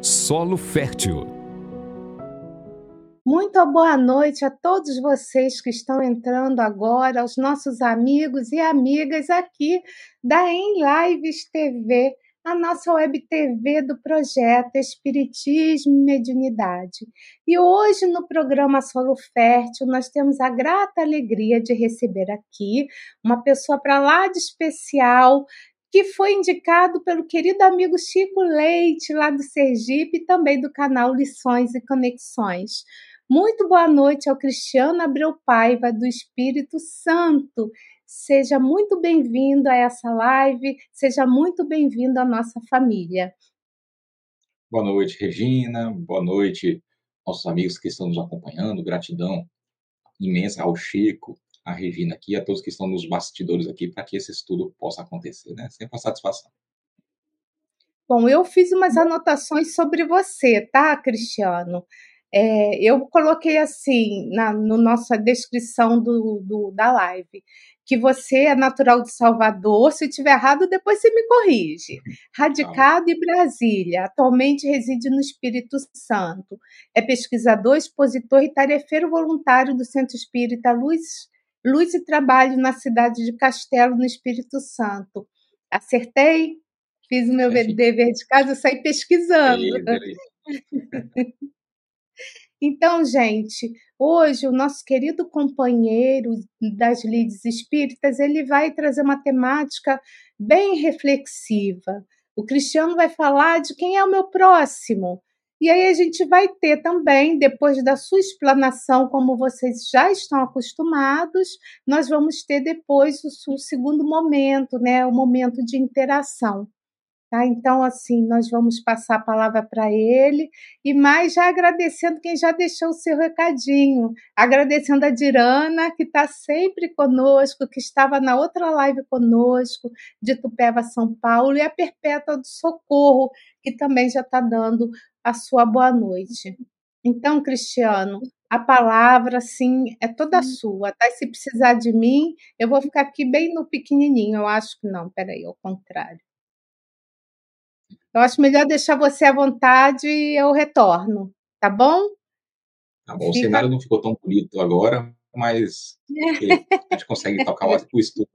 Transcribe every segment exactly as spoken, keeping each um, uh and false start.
Solo Fértil. Muito boa noite a todos vocês que estão entrando agora, aos nossos amigos e amigas aqui da Em Lives T V, a nossa web T V do Projeto Espiritismo e Mediunidade. E hoje no programa Solo Fértil nós temos a grata alegria de receber aqui uma pessoa para lá de especial, que foi indicado pelo querido amigo Chico Leite, lá do Sergipe, e também do canal Lições e Conexões. Muito boa noite ao Cristiano Abreu Paiva, do Espírito Santo. Seja muito bem-vindo a essa live, seja muito bem-vindo à nossa família. Boa noite, Regina. Boa noite, nossos amigos que estão nos acompanhando. Gratidão imensa ao Chico, a Regina aqui, a todos que estão nos bastidores aqui, para que esse estudo possa acontecer, né? Sempre a satisfação. Bom, eu fiz umas anotações sobre você, tá, Cristiano? É, eu coloquei assim, na no nossa descrição do, do, da live, que você é natural de Salvador, se tiver errado, depois você me corrige. Radicado em Brasília, atualmente reside no Espírito Santo. É pesquisador, expositor e tarefeiro voluntário do Centro Espírita Luz Luz e Trabalho na cidade de Castelo, no Espírito Santo. Acertei? Fiz o meu é, dever de casa, saí pesquisando. É, é. Então, gente, hoje o nosso querido companheiro das lides espíritas, ele vai trazer uma temática bem reflexiva. O Cristiano vai falar de quem é o meu próximo. E aí a gente vai ter também, depois da sua explanação, como vocês já estão acostumados, nós vamos ter depois o, o segundo momento, né, o momento de interação. Tá? Então, assim, nós vamos passar a palavra para ele, e mais já agradecendo quem já deixou o seu recadinho, agradecendo a Dirana, que está sempre conosco, que estava na outra live conosco, de Tupéva, São Paulo, e a Perpétua do Socorro, que também já está dando a sua boa noite. Então, Cristiano, a palavra, sim, é toda sua, tá? E se precisar de mim, eu vou ficar aqui bem no pequenininho, eu acho que não, peraí, ao contrário. Eu acho melhor deixar você à vontade e eu retorno, tá bom? Tá bom, Fica... o cenário não ficou tão bonito agora, mas a gente consegue tocar o estudo.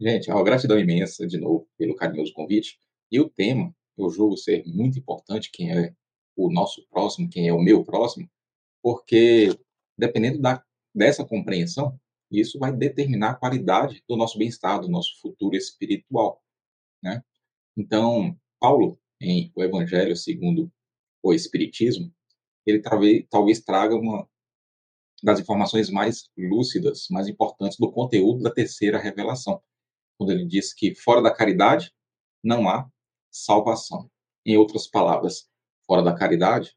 Gente, ó, gratidão imensa, de novo, pelo carinhoso convite. E o tema, eu julgo ser muito importante, quem é o nosso próximo, quem é o meu próximo, porque, dependendo da, dessa compreensão, isso vai determinar a qualidade do nosso bem-estar, do nosso futuro espiritual. Né? Então, Paulo, em O Evangelho segundo o Espiritismo, ele talvez, talvez traga uma das informações mais lúcidas, mais importantes do conteúdo da terceira revelação, quando ele diz que fora da caridade não há salvação. Em outras palavras, fora da caridade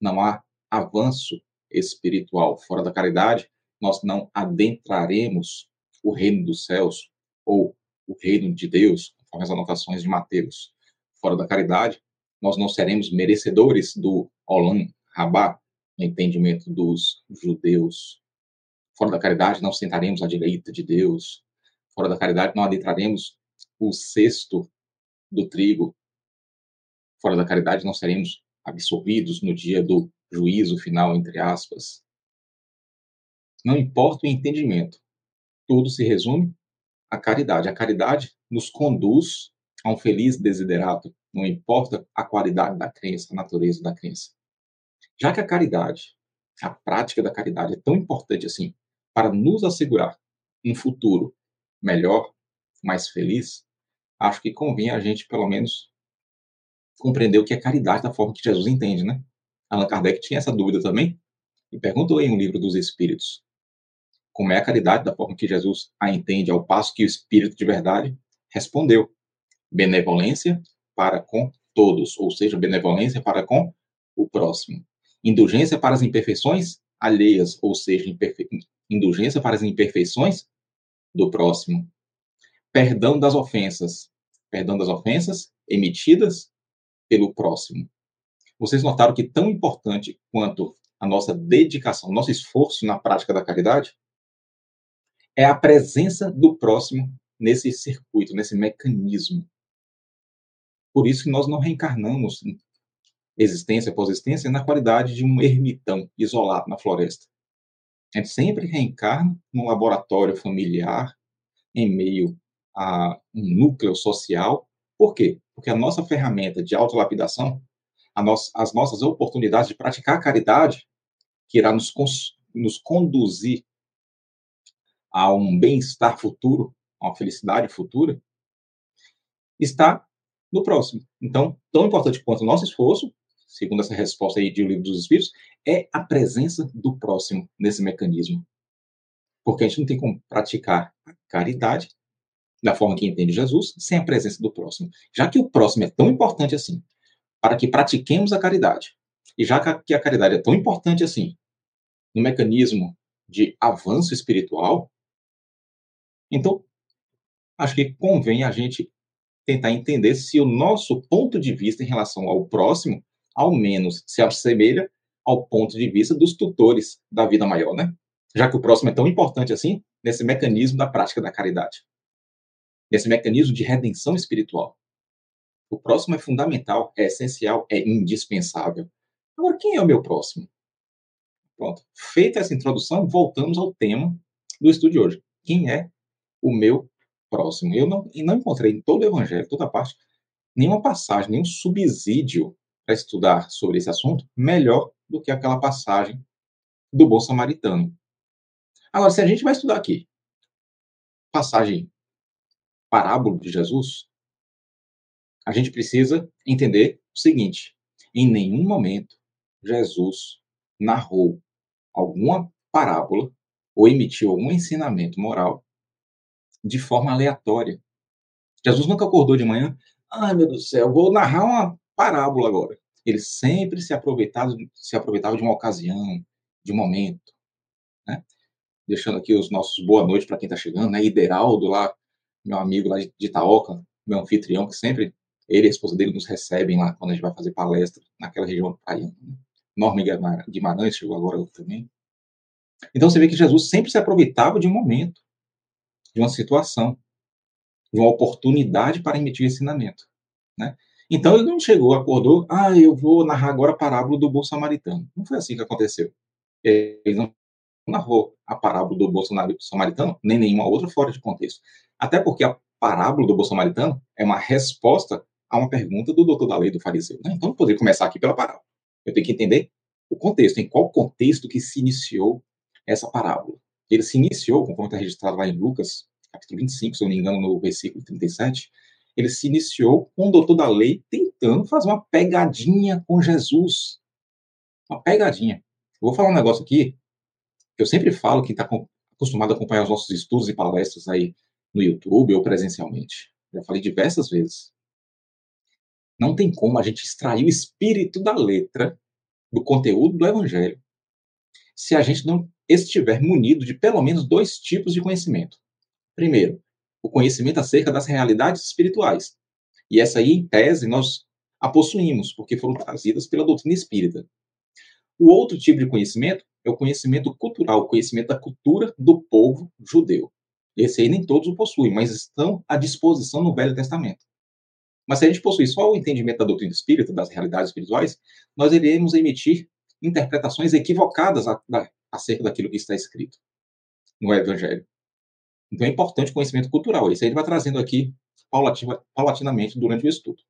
não há avanço espiritual. Fora da caridade, nós não adentraremos o reino dos céus ou o reino de Deus, com as anotações de Mateus. Fora da caridade, nós não seremos merecedores do Olam Rabá, no entendimento dos judeus. Fora da caridade, não sentaremos à direita de Deus. Fora da caridade, não adentraremos o cesto do trigo. Fora da caridade, não seremos absorvidos no dia do juízo final, entre aspas. Não importa o entendimento, tudo se resume à caridade. A caridade nos conduz a um feliz desiderato, não importa a qualidade da crença, a natureza da crença. Já que a caridade, a prática da caridade é tão importante assim para nos assegurar um futuro melhor, mais feliz, acho que convinha a gente, pelo menos, compreender o que é caridade da forma que Jesus entende, né? Allan Kardec tinha essa dúvida também e perguntou em O Livro dos Espíritos como é a caridade da forma que Jesus a entende, ao passo que o Espírito de verdade respondeu. Benevolência para com todos, ou seja, benevolência para com o próximo. Indulgência para as imperfeições alheias, ou seja, imperfe... indulgência para as imperfeições do próximo. Perdão das ofensas. Perdão das ofensas emitidas pelo próximo. Vocês notaram que tão importante quanto a nossa dedicação, nosso esforço na prática da caridade, é a presença do próximo nesse circuito, nesse mecanismo. Por isso que nós não reencarnamos existência após existência na qualidade de um ermitão isolado na floresta. A gente sempre reencarna num laboratório familiar, em meio a um núcleo social. Por quê? Porque a nossa ferramenta de autolapidação, a nossa, as nossas oportunidades de praticar a caridade, que irá nos, nos conduzir a um bem-estar futuro, a uma felicidade futura, está no próximo. Então, tão importante quanto o nosso esforço, segundo essa resposta aí de O Livro dos Espíritos, é a presença do próximo nesse mecanismo. Porque a gente não tem como praticar a caridade da forma que entende Jesus sem a presença do próximo. Já que o próximo é tão importante assim, para que pratiquemos a caridade, e já que a caridade é tão importante assim, no mecanismo de avanço espiritual, então, acho que convém a gente tentar entender se o nosso ponto de vista em relação ao próximo, ao menos, se assemelha ao ponto de vista dos tutores da vida maior, né? Já que o próximo é tão importante assim, nesse mecanismo da prática da caridade, nesse mecanismo de redenção espiritual. O próximo é fundamental, é essencial, é indispensável. Agora, quem é o meu próximo? Pronto. Feita essa introdução, voltamos ao tema do estudo de hoje. Quem é o meu próximo? Eu não, eu não encontrei em todo o Evangelho, toda parte, nenhuma passagem, nenhum subsídio para estudar sobre esse assunto melhor do que aquela passagem do Bom Samaritano. Agora, se a gente vai estudar aqui, passagem, parábola de Jesus, a gente precisa entender o seguinte: em nenhum momento Jesus narrou alguma parábola ou emitiu algum ensinamento moral de forma aleatória. Jesus nunca acordou de manhã, ai meu Deus do céu, vou narrar uma parábola agora. Ele sempre se aproveitava, se aproveitava de uma ocasião, de um momento, né? Deixando aqui os nossos boa noite para quem está chegando, né? E Deraldo lá, meu amigo lá de Itaoca, meu anfitrião, que sempre ele e a esposa dele nos recebem lá quando a gente vai fazer palestra naquela região praiana, né? Norma Guimarães chegou agora também. Então você vê que Jesus sempre se aproveitava de um momento, de uma situação, de uma oportunidade para emitir ensinamento, né? Então ele não chegou, acordou, ah, eu vou narrar agora a parábola do bom samaritano. Não foi assim que aconteceu. Ele não narrou a parábola do bom samaritano, nem nenhuma outra fora de contexto. Até porque a parábola do bom samaritano é uma resposta a uma pergunta do doutor da lei, do fariseu, né? Então não poderia começar aqui pela parábola. Eu tenho que entender o contexto, em qual contexto que se iniciou essa parábola. Ele se iniciou, conforme está registrado lá em Lucas, capítulo vinte e cinco, se eu não me engano, no versículo trinta e sete, ele se iniciou com o doutor da lei tentando fazer uma pegadinha com Jesus. Uma pegadinha. Eu vou falar um negócio aqui, que eu sempre falo, quem está acostumado a acompanhar os nossos estudos e palestras aí no YouTube ou presencialmente. Já falei diversas vezes. Não tem como a gente extrair o espírito da letra, do conteúdo do Evangelho, se a gente não estiver munido de pelo menos dois tipos de conhecimento. Primeiro, o conhecimento acerca das realidades espirituais. E essa aí, em tese, nós a possuímos, porque foram trazidas pela doutrina espírita. O outro tipo de conhecimento é o conhecimento cultural, o conhecimento da cultura do povo judeu. Esse aí nem todos o possuem, mas estão à disposição no Velho Testamento. Mas se a gente possui só o entendimento da doutrina espírita, das realidades espirituais, nós iremos emitir interpretações equivocadas a, a, acerca daquilo que está escrito no Evangelho. Então é importante o conhecimento cultural. Isso aí ele vai trazendo aqui paulatinamente durante o estudo.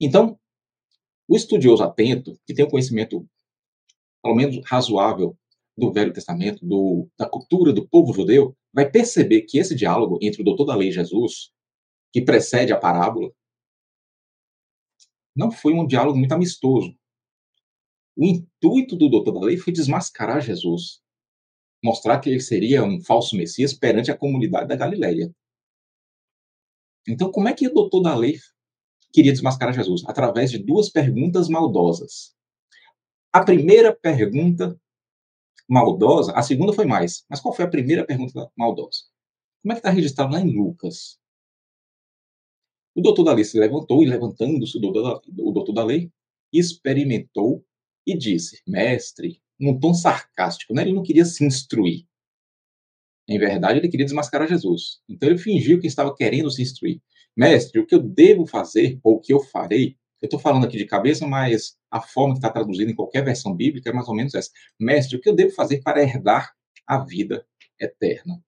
Então, o estudioso atento, que tem um conhecimento, pelo menos razoável, do Velho Testamento, do, da cultura do povo judeu, vai perceber que esse diálogo entre o doutor da lei e Jesus, que precede a parábola, não foi um diálogo muito amistoso. O intuito do doutor da lei foi desmascarar Jesus, mostrar que ele seria um falso Messias perante a comunidade da Galileia. Então, como é que o doutor da lei queria desmascarar Jesus? Através de duas perguntas maldosas. A primeira pergunta maldosa, a segunda foi mais, mas qual foi a primeira pergunta maldosa? Como é que está registrado lá em Lucas? O doutor da lei se levantou, e levantando-se o doutor, da, o doutor da lei, experimentou e disse, mestre, num tom sarcástico, né? Ele não queria se instruir. Em verdade, ele queria desmascarar Jesus. Então, ele fingiu que estava querendo se instruir. mestre, o que eu devo fazer ou o que eu farei? Eu estou falando aqui de cabeça, mas a forma que está traduzida em qualquer versão bíblica é mais ou menos essa. Mestre, o que eu devo fazer para herdar a vida eterna?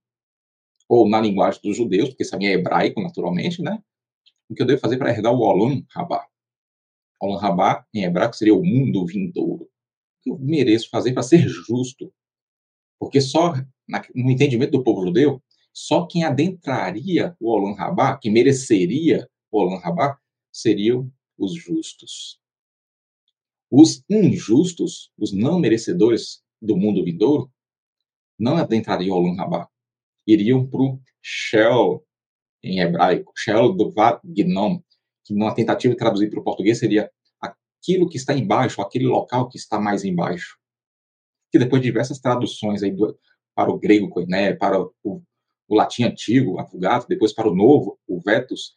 Ou na linguagem dos judeus, porque sabia é hebraico, naturalmente, né? O que eu devo fazer para herdar o Olam Rabá? Olam Rabá, em hebraico, seria o mundo vindouro. O que eu mereço fazer para ser justo? Porque só, no entendimento do povo judeu, só quem adentraria o Olam Rabá, que mereceria o Olam Rabá, seriam os justos. Os injustos, os não merecedores do mundo vindouro, não adentrariam o Olam Rabá. Iriam para o Shell, em hebraico, Shell do Vagnom, que na tentativa de traduzir para o português seria aquilo que está embaixo, aquele local que está mais embaixo. Que depois de diversas traduções aí do, para o grego, koiné, para o, o, o latim antigo, afugato, depois para o novo, o vetus,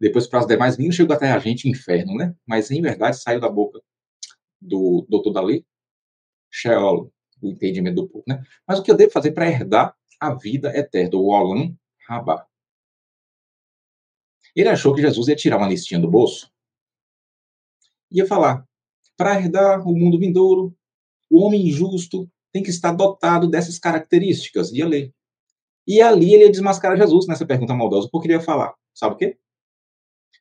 depois para as demais línguas, chegou até a gente inferno, né? Mas em verdade saiu da boca do doutor Dalí, Sheol, o entendimento do povo, né? Mas o que eu devo fazer para herdar a vida eterna, o Olam Habá? Ele achou que Jesus ia tirar uma listinha do bolso e ia falar, para herdar o mundo vindouro, o homem justo tem que estar dotado dessas características, ia ler. E ali ele ia desmascarar Jesus nessa pergunta maldosa, porque ele ia falar, sabe o quê?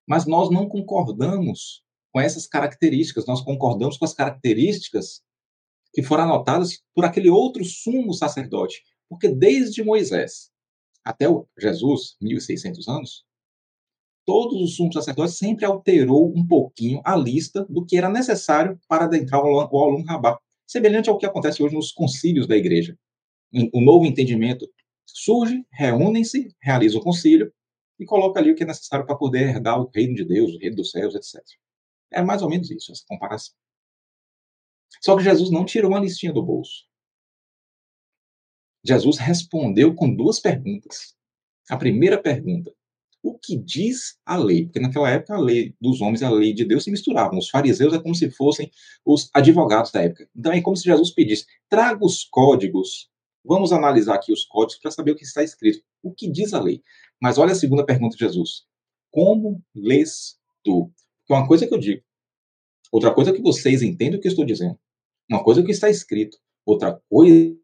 Mas nós não concordamos com essas características, nós concordamos com as características que foram anotadas por aquele outro sumo sacerdote. Porque desde Moisés até o Jesus, mil e seiscentos anos, todos os sumos sacerdotes sempre alterou um pouquinho a lista do que era necessário para adentrar o Olam Habá. Semelhante ao que acontece hoje nos concílios da igreja. O novo entendimento surge, reúnem-se, realiza o concílio e coloca ali o que é necessário para poder herdar o reino de Deus, o reino dos céus, etcétera. É mais ou menos isso, essa comparação. Só que Jesus não tirou uma listinha do bolso. Jesus respondeu com duas perguntas. A primeira pergunta, o que diz a lei? Porque naquela época a lei dos homens e a lei de Deus se misturavam. Os fariseus é como se fossem os advogados da época. Então é como se Jesus pedisse, traga os códigos, vamos analisar aqui os códigos para saber o que está escrito. O que diz a lei? Mas olha a segunda pergunta de Jesus. Como lês tu? Porque uma coisa que eu digo, outra coisa que vocês entendem o que eu estou dizendo. Uma coisa que está escrito, outra coisa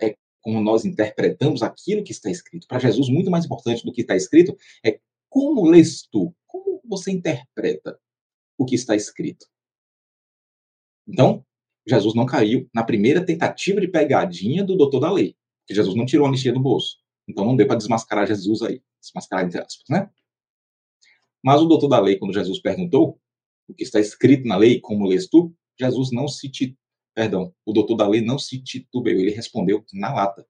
é como nós interpretamos aquilo que está escrito. Para Jesus, muito mais importante do que está escrito é como lês tu, como você interpreta o que está escrito. Então, Jesus não caiu na primeira tentativa de pegadinha do doutor da lei, que Jesus não tirou a listinha do bolso. Então, não deu para desmascarar Jesus aí, desmascarar entre aspas, né? Mas o doutor da lei, quando Jesus perguntou o que está escrito na lei, como lês tu, Jesus não se titulou. Perdão, o doutor da lei não se titubeou, ele respondeu na lata.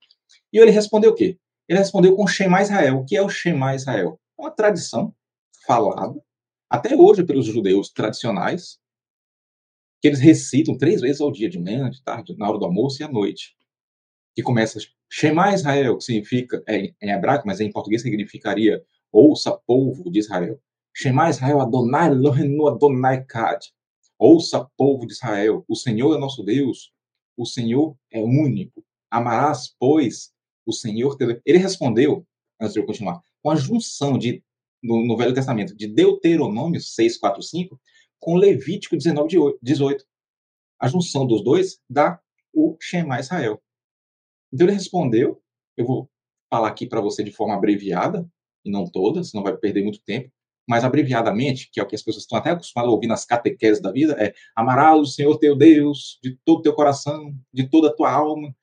E ele respondeu o quê? Ele respondeu com Shema Israel. O que é o Shema Israel? É uma tradição falada, até hoje pelos judeus tradicionais, que eles recitam três vezes ao dia, de manhã, de tarde, na hora do almoço e à noite. Que começa Shema Israel, que significa, é em hebraico, mas em português significaria ouça, povo de Israel. Shema Israel Adonai Eloheinu Adonai Echad. Ouça, povo de Israel, o Senhor é nosso Deus, o Senhor é único. Amarás, pois, o Senhor teu Deus. Ele respondeu, antes de eu continuar, com a junção de, no, no Velho Testamento de Deuteronômio seis, quatro, cinco com Levítico dezenove, dezoito. A junção dos dois dá o Shema Israel. Então ele respondeu, eu vou falar aqui para você de forma abreviada, e não toda, senão vai perder muito tempo. Mas abreviadamente, que é o que as pessoas estão até acostumadas a ouvir nas catequeses da vida, é amarás o Senhor teu Deus de todo o teu coração, de toda a tua alma,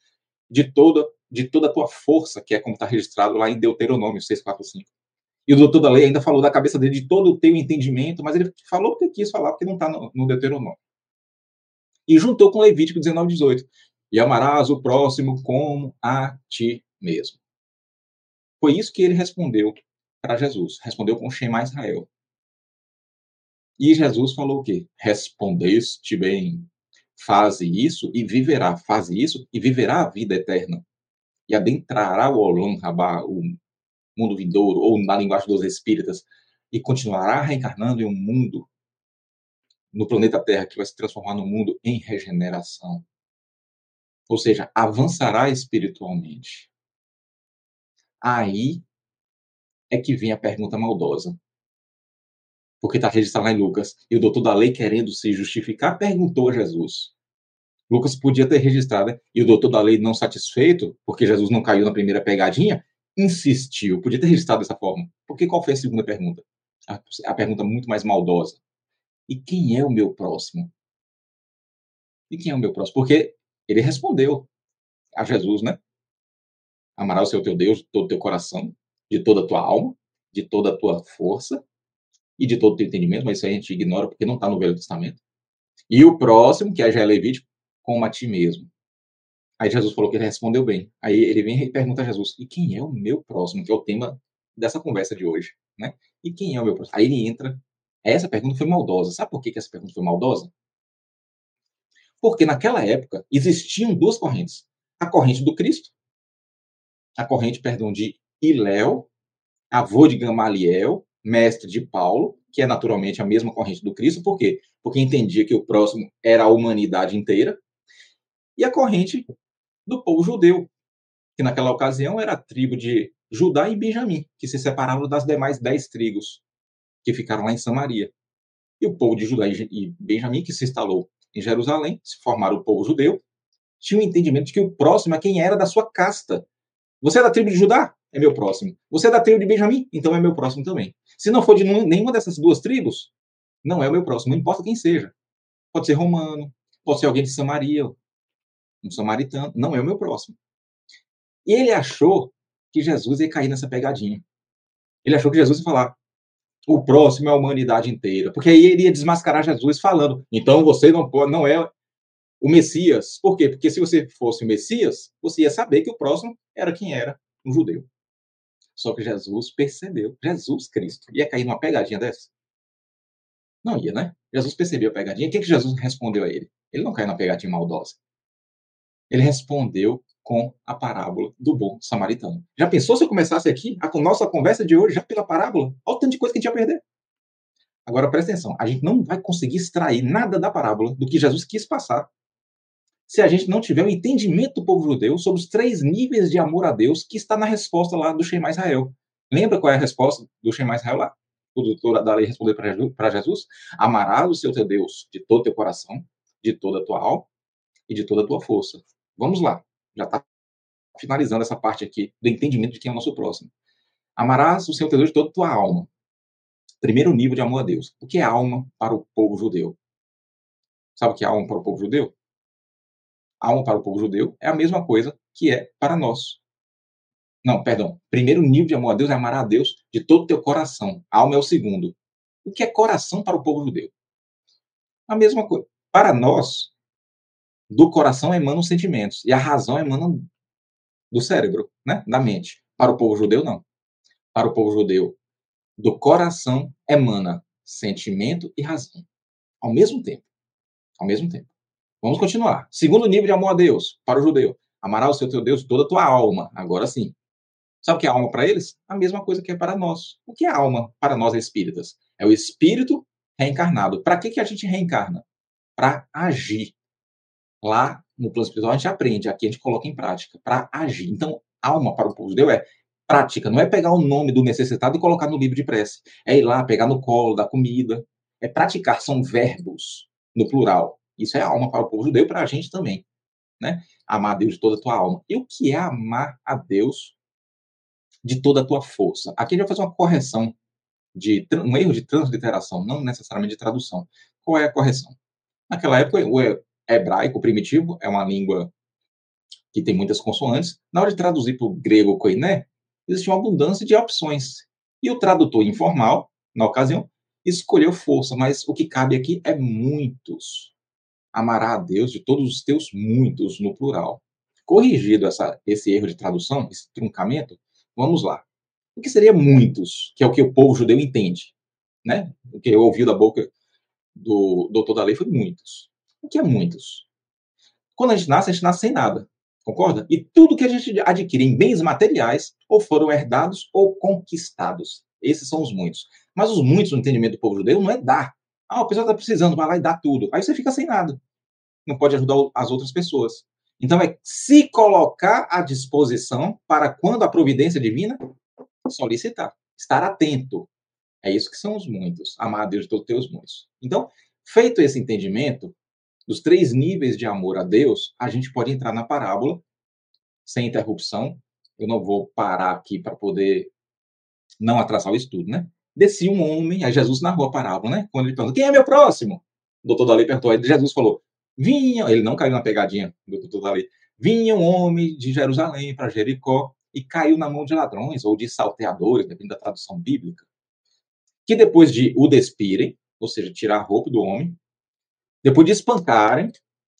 de toda, de toda a tua força, que é como está registrado lá em Deuteronômio seis, quatro, cinco. E o doutor da lei ainda falou da cabeça dele de todo o teu entendimento, mas ele falou porque quis falar, porque não está no, no Deuteronômio. E juntou com Levítico dezenove, dezoito. E amarás o próximo como a ti mesmo. Foi isso que ele respondeu para Jesus. Respondeu com Shema Israel. E Jesus falou o quê? Respondeste bem. Faze isso e viverá. Faze isso e viverá a vida eterna. E adentrará o Olam Habá, o mundo vindouro, ou na linguagem dos espíritas, e continuará reencarnando em um mundo, no planeta Terra, que vai se transformar num mundo em regeneração. Ou seja, avançará espiritualmente. Aí é que vem a pergunta maldosa. porque está registrado lá em Lucas. E o doutor da lei, querendo se justificar, perguntou a Jesus. Lucas podia ter registrado, né? E o doutor da lei, não satisfeito, porque Jesus não caiu na primeira pegadinha, insistiu. Podia ter registrado dessa forma. Porque qual foi a segunda pergunta? A, a pergunta muito mais maldosa. E quem é o meu próximo? E quem é o meu próximo? Porque ele respondeu a Jesus, né? Amarás o seu teu Deus de todo o teu coração, de toda a tua alma, de toda a tua força e de todo o teu entendimento, mas isso aí a gente ignora porque não está no Velho Testamento. E o próximo, que é já é Levítico, como a ti mesmo. Aí Jesus falou que ele respondeu bem. Aí ele vem e pergunta a Jesus, e quem é o meu próximo? Que é o tema dessa conversa de hoje, né? E quem é o meu próximo? Aí ele entra. Essa pergunta foi maldosa. Sabe por que essa pergunta foi maldosa? Porque naquela época existiam duas correntes. A corrente do Cristo, a corrente, perdão, de Hilel, avô de Gamaliel, mestre de Paulo, que é naturalmente a mesma corrente do Cristo. Por quê? Porque entendia que o próximo era a humanidade inteira. E a corrente do povo judeu, que naquela ocasião era a tribo de Judá e Benjamim, que se separaram das demais dez tribos, que ficaram lá em Samaria. E o povo de Judá e Benjamim, que se instalou em Jerusalém, se formaram o povo judeu, tinha o entendimento de que o próximo é quem era da sua casta. Você é da tribo de Judá? É meu próximo. Você é da tribo de Benjamim? Então é meu próximo também. Se não for de nenhuma dessas duas tribos, não é o meu próximo, não importa quem seja. Pode ser romano, pode ser alguém de Samaria, um samaritano, não é o meu próximo. E ele achou que Jesus ia cair nessa pegadinha. Ele achou que Jesus ia falar, o próximo é a humanidade inteira. Porque aí ele ia desmascarar Jesus falando, então você não, pode, não é o Messias. Por quê? Porque se você fosse o Messias, você ia saber que o próximo era quem era, um judeu. Só que Jesus percebeu, Jesus Cristo, ia cair numa pegadinha dessa? Não ia, né? Jesus percebeu a pegadinha. O que, que Jesus respondeu a ele? Ele não caiu numa pegadinha maldosa. Ele respondeu com a parábola do bom samaritano. Já pensou se eu começasse aqui, a nossa conversa de hoje, já pela parábola? Olha o tanto de coisa que a gente ia perder. Agora, presta atenção. A gente não vai conseguir extrair nada da parábola do que Jesus quis passar se a gente não tiver o entendimento do povo judeu sobre os três níveis de amor a Deus que está na resposta lá do Shema Israel. Lembra qual é a resposta do Shema Israel lá? O doutor da lei respondeu para Jesus. Amarás o seu teu Deus de todo o teu coração, de toda a tua alma e de toda a tua força. Vamos lá. Já está finalizando essa parte aqui do entendimento de quem é o nosso próximo. Amarás o Senhor teu Deus de toda a tua alma. Primeiro nível de amor a Deus. O que é alma para o povo judeu? Sabe o que é alma para o povo judeu? Alma para o povo judeu é a mesma coisa que é para nós. Não, perdão. Primeiro nível de amor a Deus é amar a Deus de todo o teu coração. A alma é o segundo. O que é coração para o povo judeu? A mesma coisa. Para nós, do coração emanam sentimentos. E a razão emana do cérebro, né? Da mente. Para o povo judeu, não. Para o povo judeu, do coração emana sentimento e razão. Ao mesmo tempo. Ao mesmo tempo. Vamos continuar. Segundo nível de amor a Deus, para o judeu. Amarás o seu teu Deus toda a tua alma. Agora sim. Sabe o que é alma para eles? A mesma coisa que é para nós. O que é alma para nós espíritas? É o espírito reencarnado. Para que, que a gente reencarna? Para agir. Lá no plano espiritual a gente aprende, aqui a gente coloca em prática, para agir. Então, alma para o povo de Deus é prática, não é pegar o nome do necessitado e colocar no livro de prece. É ir lá, pegar no colo, dar comida. É praticar, são verbos, no plural. Isso é alma para o povo judeu e para a gente também. Né? Amar a Deus de toda a tua alma. E o que é amar a Deus de toda a tua força? Aqui a gente vai fazer uma correção, de, um erro de transliteração, não necessariamente de tradução. Qual é a correção? Naquela época, o hebraico primitivo é uma língua que tem muitas consoantes. Na hora de traduzir para o grego koiné, existia uma abundância de opções. E o tradutor informal, na ocasião, escolheu força, mas o que cabe aqui é muitos. Amará a Deus de todos os teus muitos, no plural. Corrigido essa, esse erro de tradução, esse truncamento, vamos lá. O que seria muitos, que é o que o povo judeu entende? Né? O que eu ouvi da boca do doutor da lei foi muitos. O que é muitos? Quando a gente nasce, a gente nasce sem nada, concorda? E tudo que a gente adquire em bens materiais ou foram herdados ou conquistados. Esses são os muitos. Mas os muitos, no entendimento do povo judeu, não é dar. Ah, a pessoa está precisando, vai lá e dá tudo. Aí você fica sem nada. Não pode ajudar as outras pessoas. Então é se colocar à disposição para quando a providência divina solicitar. Estar atento. É isso que são os muitos. Amar a Deus de todos os teus muitos. Então, feito esse entendimento dos três níveis de amor a Deus, a gente pode entrar na parábola sem interrupção. Eu não vou parar aqui para poder não atrasar o estudo, né? Descia um homem, aí Jesus narrou a parábola, né? Quando ele perguntou, quem é meu próximo? O doutor da lei perguntou, aí Jesus falou, vinha, ele não caiu na pegadinha do doutor da lei, vinha um homem de Jerusalém para Jericó e caiu na mão de ladrões ou de salteadores, dependendo da tradução bíblica, que depois de o despirem, ou seja, tirar a roupa do homem, depois de espancarem,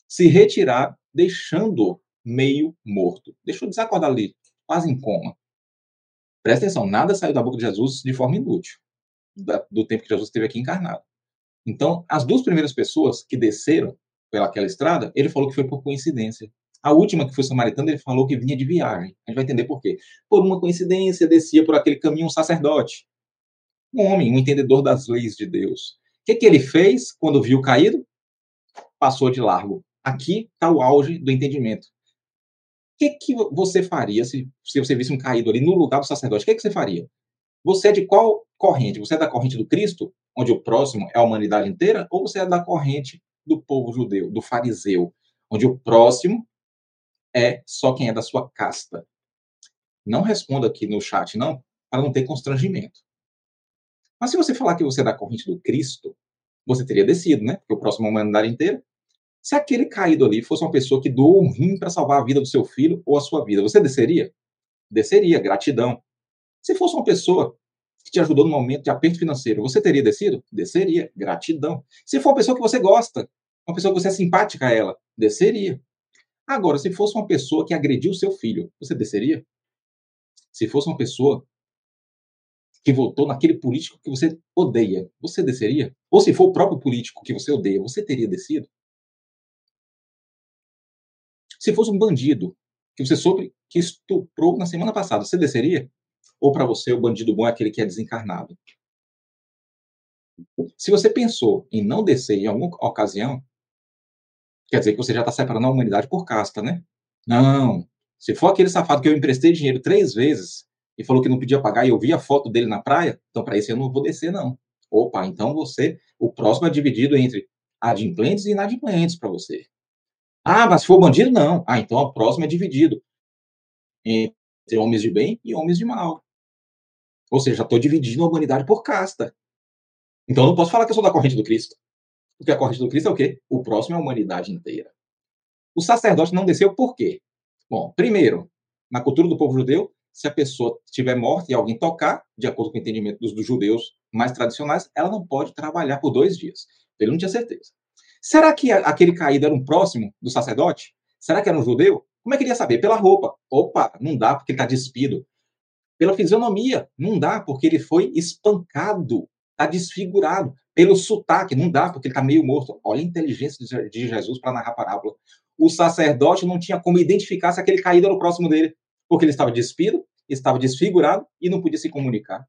se retirar, deixando-o meio morto. Deixou desacordar ali, quase em coma. Presta atenção, nada saiu da boca de Jesus de forma inútil, do tempo que Jesus esteve aqui encarnado. Então, as duas primeiras pessoas que desceram pelaquela estrada, ele falou que foi por coincidência. A última, que foi samaritana, ele falou que vinha de viagem. A gente vai entender por quê. Por uma coincidência, descia por aquele caminho um sacerdote, um homem, um entendedor das leis de Deus. O que, que ele fez quando viu o caído? Passou de largo. Aqui está o auge do entendimento. O que, que você faria se, se você visse um caído ali no lugar do sacerdote? O que, que você faria? Você é de qual corrente? Você é da corrente do Cristo, onde o próximo é a humanidade inteira? Ou você é da corrente do povo judeu, do fariseu, onde o próximo é só quem é da sua casta? Não responda aqui no chat, não, para não ter constrangimento. Mas se você falar que você é da corrente do Cristo, você teria descido, né? Porque o próximo é a humanidade inteira. Se aquele caído ali fosse uma pessoa que doou um rim para salvar a vida do seu filho ou a sua vida, você desceria? Desceria, gratidão. Se fosse uma pessoa que te ajudou no momento de aperto financeiro, você teria descido? Desceria, gratidão. Se for uma pessoa que você gosta, uma pessoa que você é simpática a ela, desceria. Agora, se fosse uma pessoa que agrediu o seu filho, você desceria? Se fosse uma pessoa que votou naquele político que você odeia, você desceria? Ou se for o próprio político que você odeia, você teria descido? Se fosse um bandido, que você soube que estuprou na semana passada, você desceria? Ou para você o bandido bom é aquele que é desencarnado? Se você pensou em não descer em alguma ocasião, quer dizer que você já está separando a humanidade por casta, né? Não. Se for aquele safado que eu emprestei dinheiro três vezes e falou que não podia pagar e eu vi a foto dele na praia, então para isso eu não vou descer, não. Opa, então você, o próximo é dividido entre adimplentes e inadimplentes para você. Ah, mas se for bandido, não. Ah, então o próximo é dividido entre homens de bem e homens de mal. Ou seja, estou dividindo a humanidade por casta. Então eu não posso falar que eu sou da corrente do Cristo. Porque a corrente do Cristo é o quê? O próximo é a humanidade inteira. O sacerdote não desceu por quê? Bom, primeiro, na cultura do povo judeu, se a pessoa estiver morta e alguém tocar, de acordo com o entendimento dos, dos judeus mais tradicionais, ela não pode trabalhar por dois dias. Ele não tinha certeza. Será que aquele caído era um próximo do sacerdote? Será que era um judeu? Como é que ele ia saber? Pela roupa. Opa, não dá porque ele está despido. Pela fisionomia, não dá porque ele foi espancado, está desfigurado. Pelo sotaque, não dá porque ele está meio morto. Olha a inteligência de Jesus para narrar a parábola. O sacerdote não tinha como identificar se aquele caído era o próximo dele, porque ele estava despido, estava desfigurado e não podia se comunicar.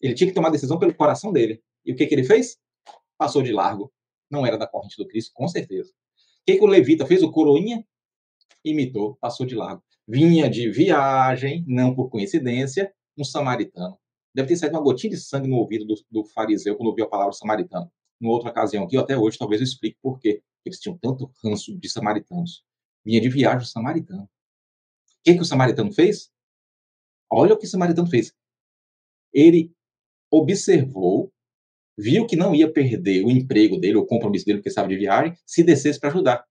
Ele tinha que tomar decisão pelo coração dele. E o que, que ele fez? Passou de largo. Não era da corrente do Cristo, com certeza. O que, que o levita fez? O coroinha imitou, passou de largo. Vinha de viagem, não por coincidência, um samaritano. Deve ter saído uma gotinha de sangue no ouvido do, do fariseu quando ouviu a palavra samaritano. Numa outra ocasião aqui, até hoje, talvez eu explique por quê. Eles tinham tanto ranço de samaritanos. Vinha de viagem o samaritano. O que, que o samaritano fez? Olha o que o samaritano fez. Ele observou, viu que não ia perder o emprego dele, o compromisso dele, porque estava de viagem, se descesse para ajudar.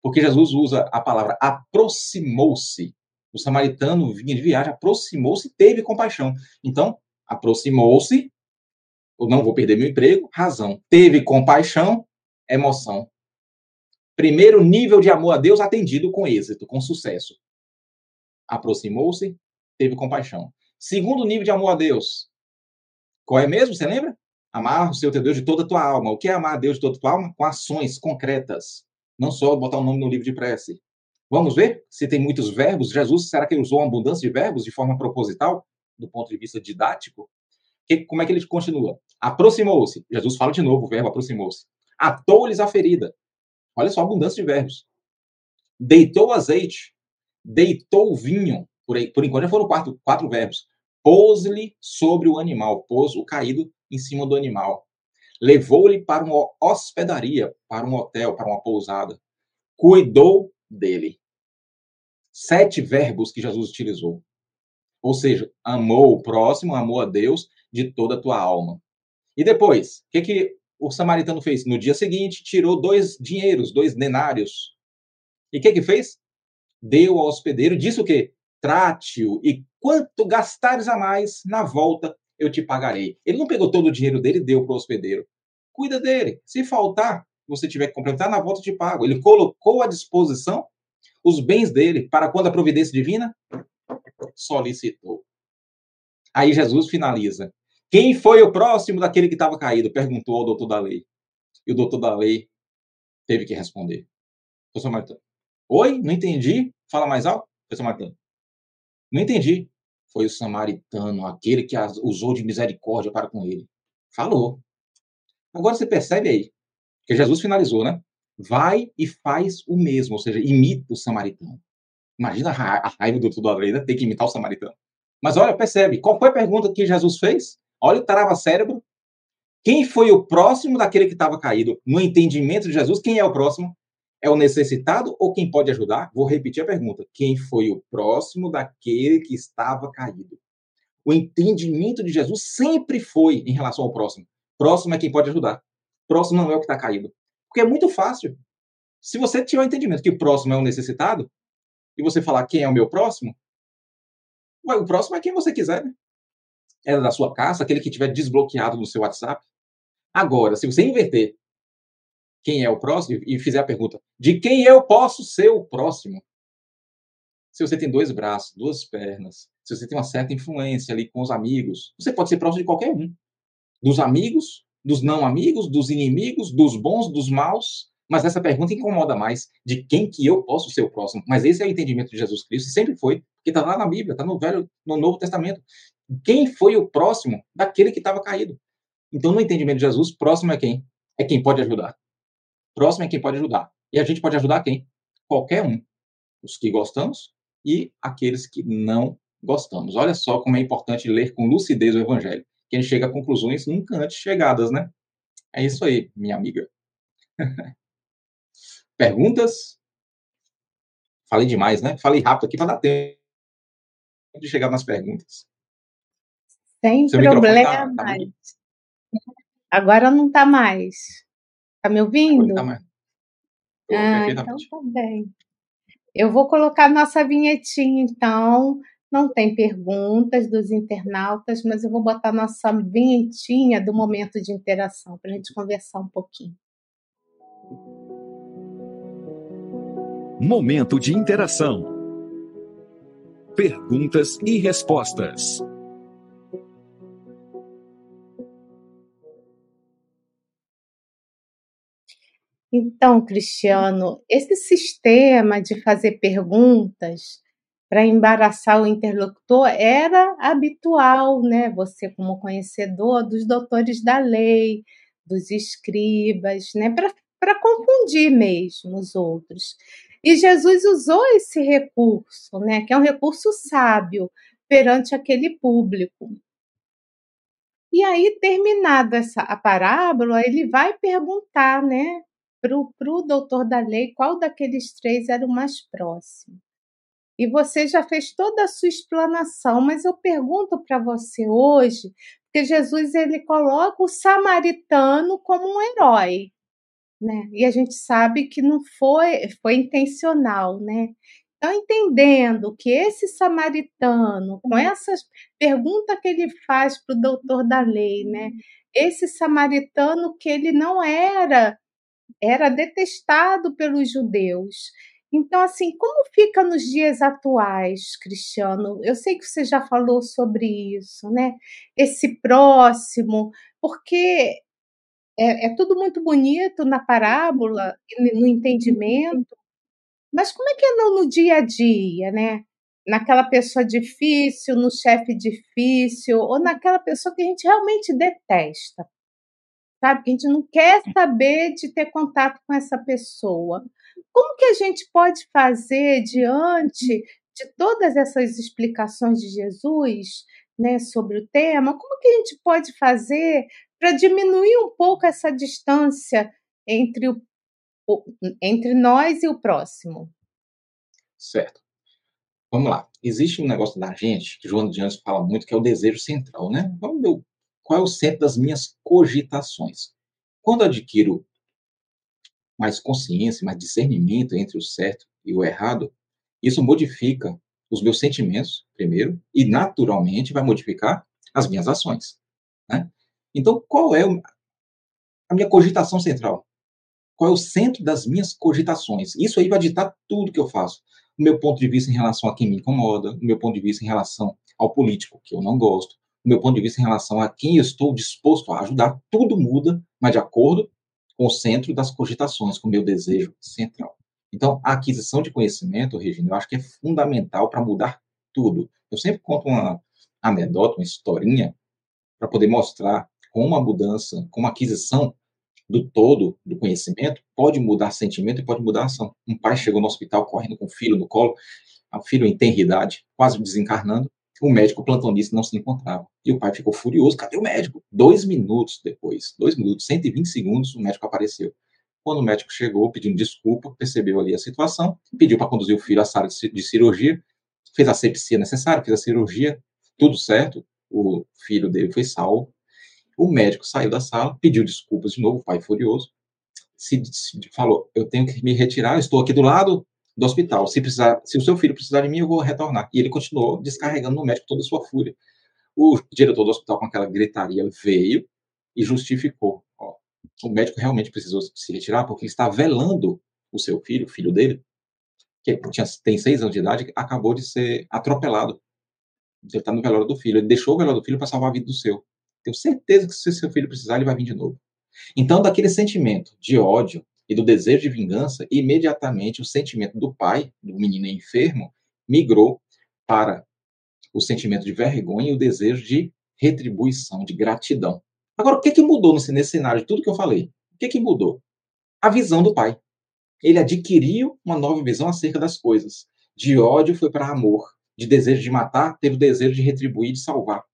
Porque Jesus usa a palavra aproximou-se. O samaritano vinha de viagem, aproximou-se, teve compaixão. Então, aproximou-se, eu não vou perder meu emprego, razão. Teve compaixão, emoção. Primeiro nível de amor a Deus atendido com êxito, com sucesso. Aproximou-se, teve compaixão. Segundo nível de amor a Deus. Qual é mesmo? Você lembra? Amar o seu teu Deus de toda a tua alma. O que é amar a Deus de toda a tua alma? Com ações concretas. Não só botar o nome no livro de prece. Vamos ver se tem muitos verbos. Jesus, será que ele usou uma abundância de verbos de forma proposital? Do ponto de vista didático? Que, como é que ele continua? Aproximou-se. Jesus fala de novo o verbo aproximou-se. Atou-lhes a ferida. Olha só a abundância de verbos. Deitou azeite. Deitou vinho. Por, aí, por enquanto já foram quatro, quatro verbos. Pôs-lhe sobre o animal. Pôs o caído em cima do animal. Levou-lhe para uma hospedaria, para um hotel, para uma pousada. Cuidou dele. Sete verbos que Jesus utilizou. Ou seja, amou o próximo, amou a Deus de toda a tua alma. E depois, o que, que o samaritano fez? No dia seguinte, tirou dois dinheiros, dois denários. E o que, que fez? Deu ao hospedeiro, disse o quê? Trate-o, e quanto gastares a mais, na volta eu te pagarei. Ele não pegou todo o dinheiro dele e deu para o hospedeiro. Cuida dele. Se faltar, você tiver que completar, na volta eu te pago. Ele colocou à disposição os bens dele para quando a providência divina solicitou. Aí Jesus finaliza. Quem foi o próximo daquele que estava caído? Perguntou ao doutor da lei. E o doutor da lei teve que responder. O samaritano. Oi? Não entendi? Fala mais alto. O samaritano. Não entendi. Foi o samaritano, aquele que usou de misericórdia para com ele. Falou. Agora você percebe aí, que Jesus finalizou, né? Vai e faz o mesmo, ou seja, imita o samaritano. Imagina a raiva do tudo além, né? Tem que imitar o samaritano. Mas olha, percebe, qual foi a pergunta que Jesus fez? Olha o trava-cérebro. Quem foi o próximo daquele que estava caído? No entendimento de Jesus, quem é o próximo? É o necessitado ou quem pode ajudar? Vou repetir a pergunta. Quem foi o próximo daquele que estava caído? O entendimento de Jesus sempre foi em relação ao próximo. Próximo é quem pode ajudar. Próximo não é o que está caído. Porque é muito fácil. Se você tiver o entendimento que o próximo é o necessitado, e você falar quem é o meu próximo, o próximo é quem você quiser, né? É da sua casa, aquele que tiver desbloqueado no seu WhatsApp. Agora, se você inverter quem é o próximo, e fizer a pergunta, de quem eu posso ser o próximo? Se você tem dois braços, duas pernas, se você tem uma certa influência ali com os amigos, você pode ser próximo de qualquer um. Dos amigos, dos não amigos, dos inimigos, dos bons, dos maus, mas essa pergunta incomoda mais, de quem que eu posso ser o próximo? Mas esse é o entendimento de Jesus Cristo, sempre foi, porque está lá na Bíblia, está no Velho, no Novo Testamento. Quem foi o próximo daquele que estava caído? Então, no entendimento de Jesus, próximo é quem? É quem pode ajudar. Próximo é quem pode ajudar. E a gente pode ajudar quem? Qualquer um. Os que gostamos e aqueles que não gostamos. Olha só como é importante ler com lucidez o Evangelho. Que a gente chega a conclusões nunca antes chegadas, né? É isso aí, minha amiga. Perguntas? Falei demais, né? Falei rápido aqui para dar tempo de chegar nas perguntas. Sem Seu problema. Tá, tá muito... Agora não está mais. Está me ouvindo? Tá mais. Ah, então tá bem. Eu vou colocar nossa vinhetinha, então. Não tem perguntas dos internautas, mas eu vou botar nossa vinhetinha do momento de interação para a gente conversar um pouquinho. Momento de interação. Perguntas e respostas. Então, Cristiano, esse sistema de fazer perguntas para embaraçar o interlocutor era habitual, né? Você, como conhecedor dos doutores da lei, dos escribas, né? Para confundir mesmo os outros. E Jesus usou esse recurso, né? Que é um recurso sábio perante aquele público. E aí, terminada essa, a parábola, ele vai perguntar, né? Para o doutor da lei, qual daqueles três era o mais próximo? E você já fez toda a sua explanação, mas eu pergunto para você hoje, porque Jesus ele coloca o samaritano como um herói, né? E a gente sabe que não foi, foi intencional, né? Então, entendendo que esse samaritano, com essas perguntas que ele faz para o doutor da lei, né? Esse samaritano que ele não era... era detestado pelos judeus. Então, assim, como fica nos dias atuais, Cristiano? Eu sei que você já falou sobre isso, né? Esse próximo, porque é, é tudo muito bonito na parábola, no entendimento, mas como é que é no dia a dia, né? Naquela pessoa difícil, no chefe difícil, ou naquela pessoa que a gente realmente detesta. Sabe? A gente não quer saber de ter contato com essa pessoa. Como que a gente pode fazer diante de todas essas explicações de Jesus né, sobre o tema, como que a gente pode fazer para diminuir um pouco essa distância entre, o, entre nós e o próximo? Certo. Vamos lá. Existe um negócio da gente, que Joana de Anjos fala muito, que é o desejo central, né? Vamos ver qual é o centro das minhas cogitações. Quando adquiro mais consciência, mais discernimento entre o certo e o errado, isso modifica os meus sentimentos, primeiro, e naturalmente vai modificar as minhas ações, né? Então, qual é a minha cogitação central? Qual é o centro das minhas cogitações? Isso aí vai ditar tudo que eu faço. O meu ponto de vista em relação a quem me incomoda, o meu ponto de vista em relação ao político, que eu não gosto, o meu ponto de vista em relação a quem eu estou disposto a ajudar, tudo muda, mas de acordo com o centro das cogitações, com o meu desejo central. Então, a aquisição de conhecimento, Regina, eu acho que é fundamental para mudar tudo. Eu sempre conto uma anedota, uma historinha, para poder mostrar como a mudança, como a aquisição do todo, do conhecimento, pode mudar sentimento e pode mudar ação. Um pai chegou no hospital correndo com o filho no colo, o filho em tenra idade, quase desencarnando, o médico plantonista não se encontrava. E o pai ficou furioso, cadê o médico? Dois minutos depois, dois minutos, cento e vinte segundos, o médico apareceu. Quando o médico chegou, pedindo desculpa, percebeu ali a situação, pediu para conduzir o filho à sala de cirurgia, fez a asepsia necessária, fez a cirurgia, tudo certo, o filho dele foi salvo. O médico saiu da sala, pediu desculpas de novo, o pai furioso, se, se, falou, eu tenho que me retirar, estou aqui do lado do hospital, se, precisar, se o seu filho precisar de mim, eu vou retornar. E ele continuou descarregando no médico toda a sua fúria. O diretor do hospital, com aquela gritaria, veio e justificou. Ó, o médico realmente precisou se retirar porque ele está velando o seu filho, o filho dele, que tinha, tem seis anos de idade, acabou de ser atropelado. Ele está no velório do filho, ele deixou o velório do filho para salvar a vida do seu. Tenho certeza que se seu filho precisar, ele vai vir de novo. Então, daquele sentimento de ódio e do desejo de vingança, imediatamente o sentimento do pai, do menino enfermo, migrou para o sentimento de vergonha e o desejo de retribuição, de gratidão. Agora, o que, que mudou nesse cenário de tudo que eu falei? O que, que mudou? A visão do pai. Ele adquiriu uma nova visão acerca das coisas. De ódio foi para amor. De desejo de matar, teve o desejo de retribuir, de salvar.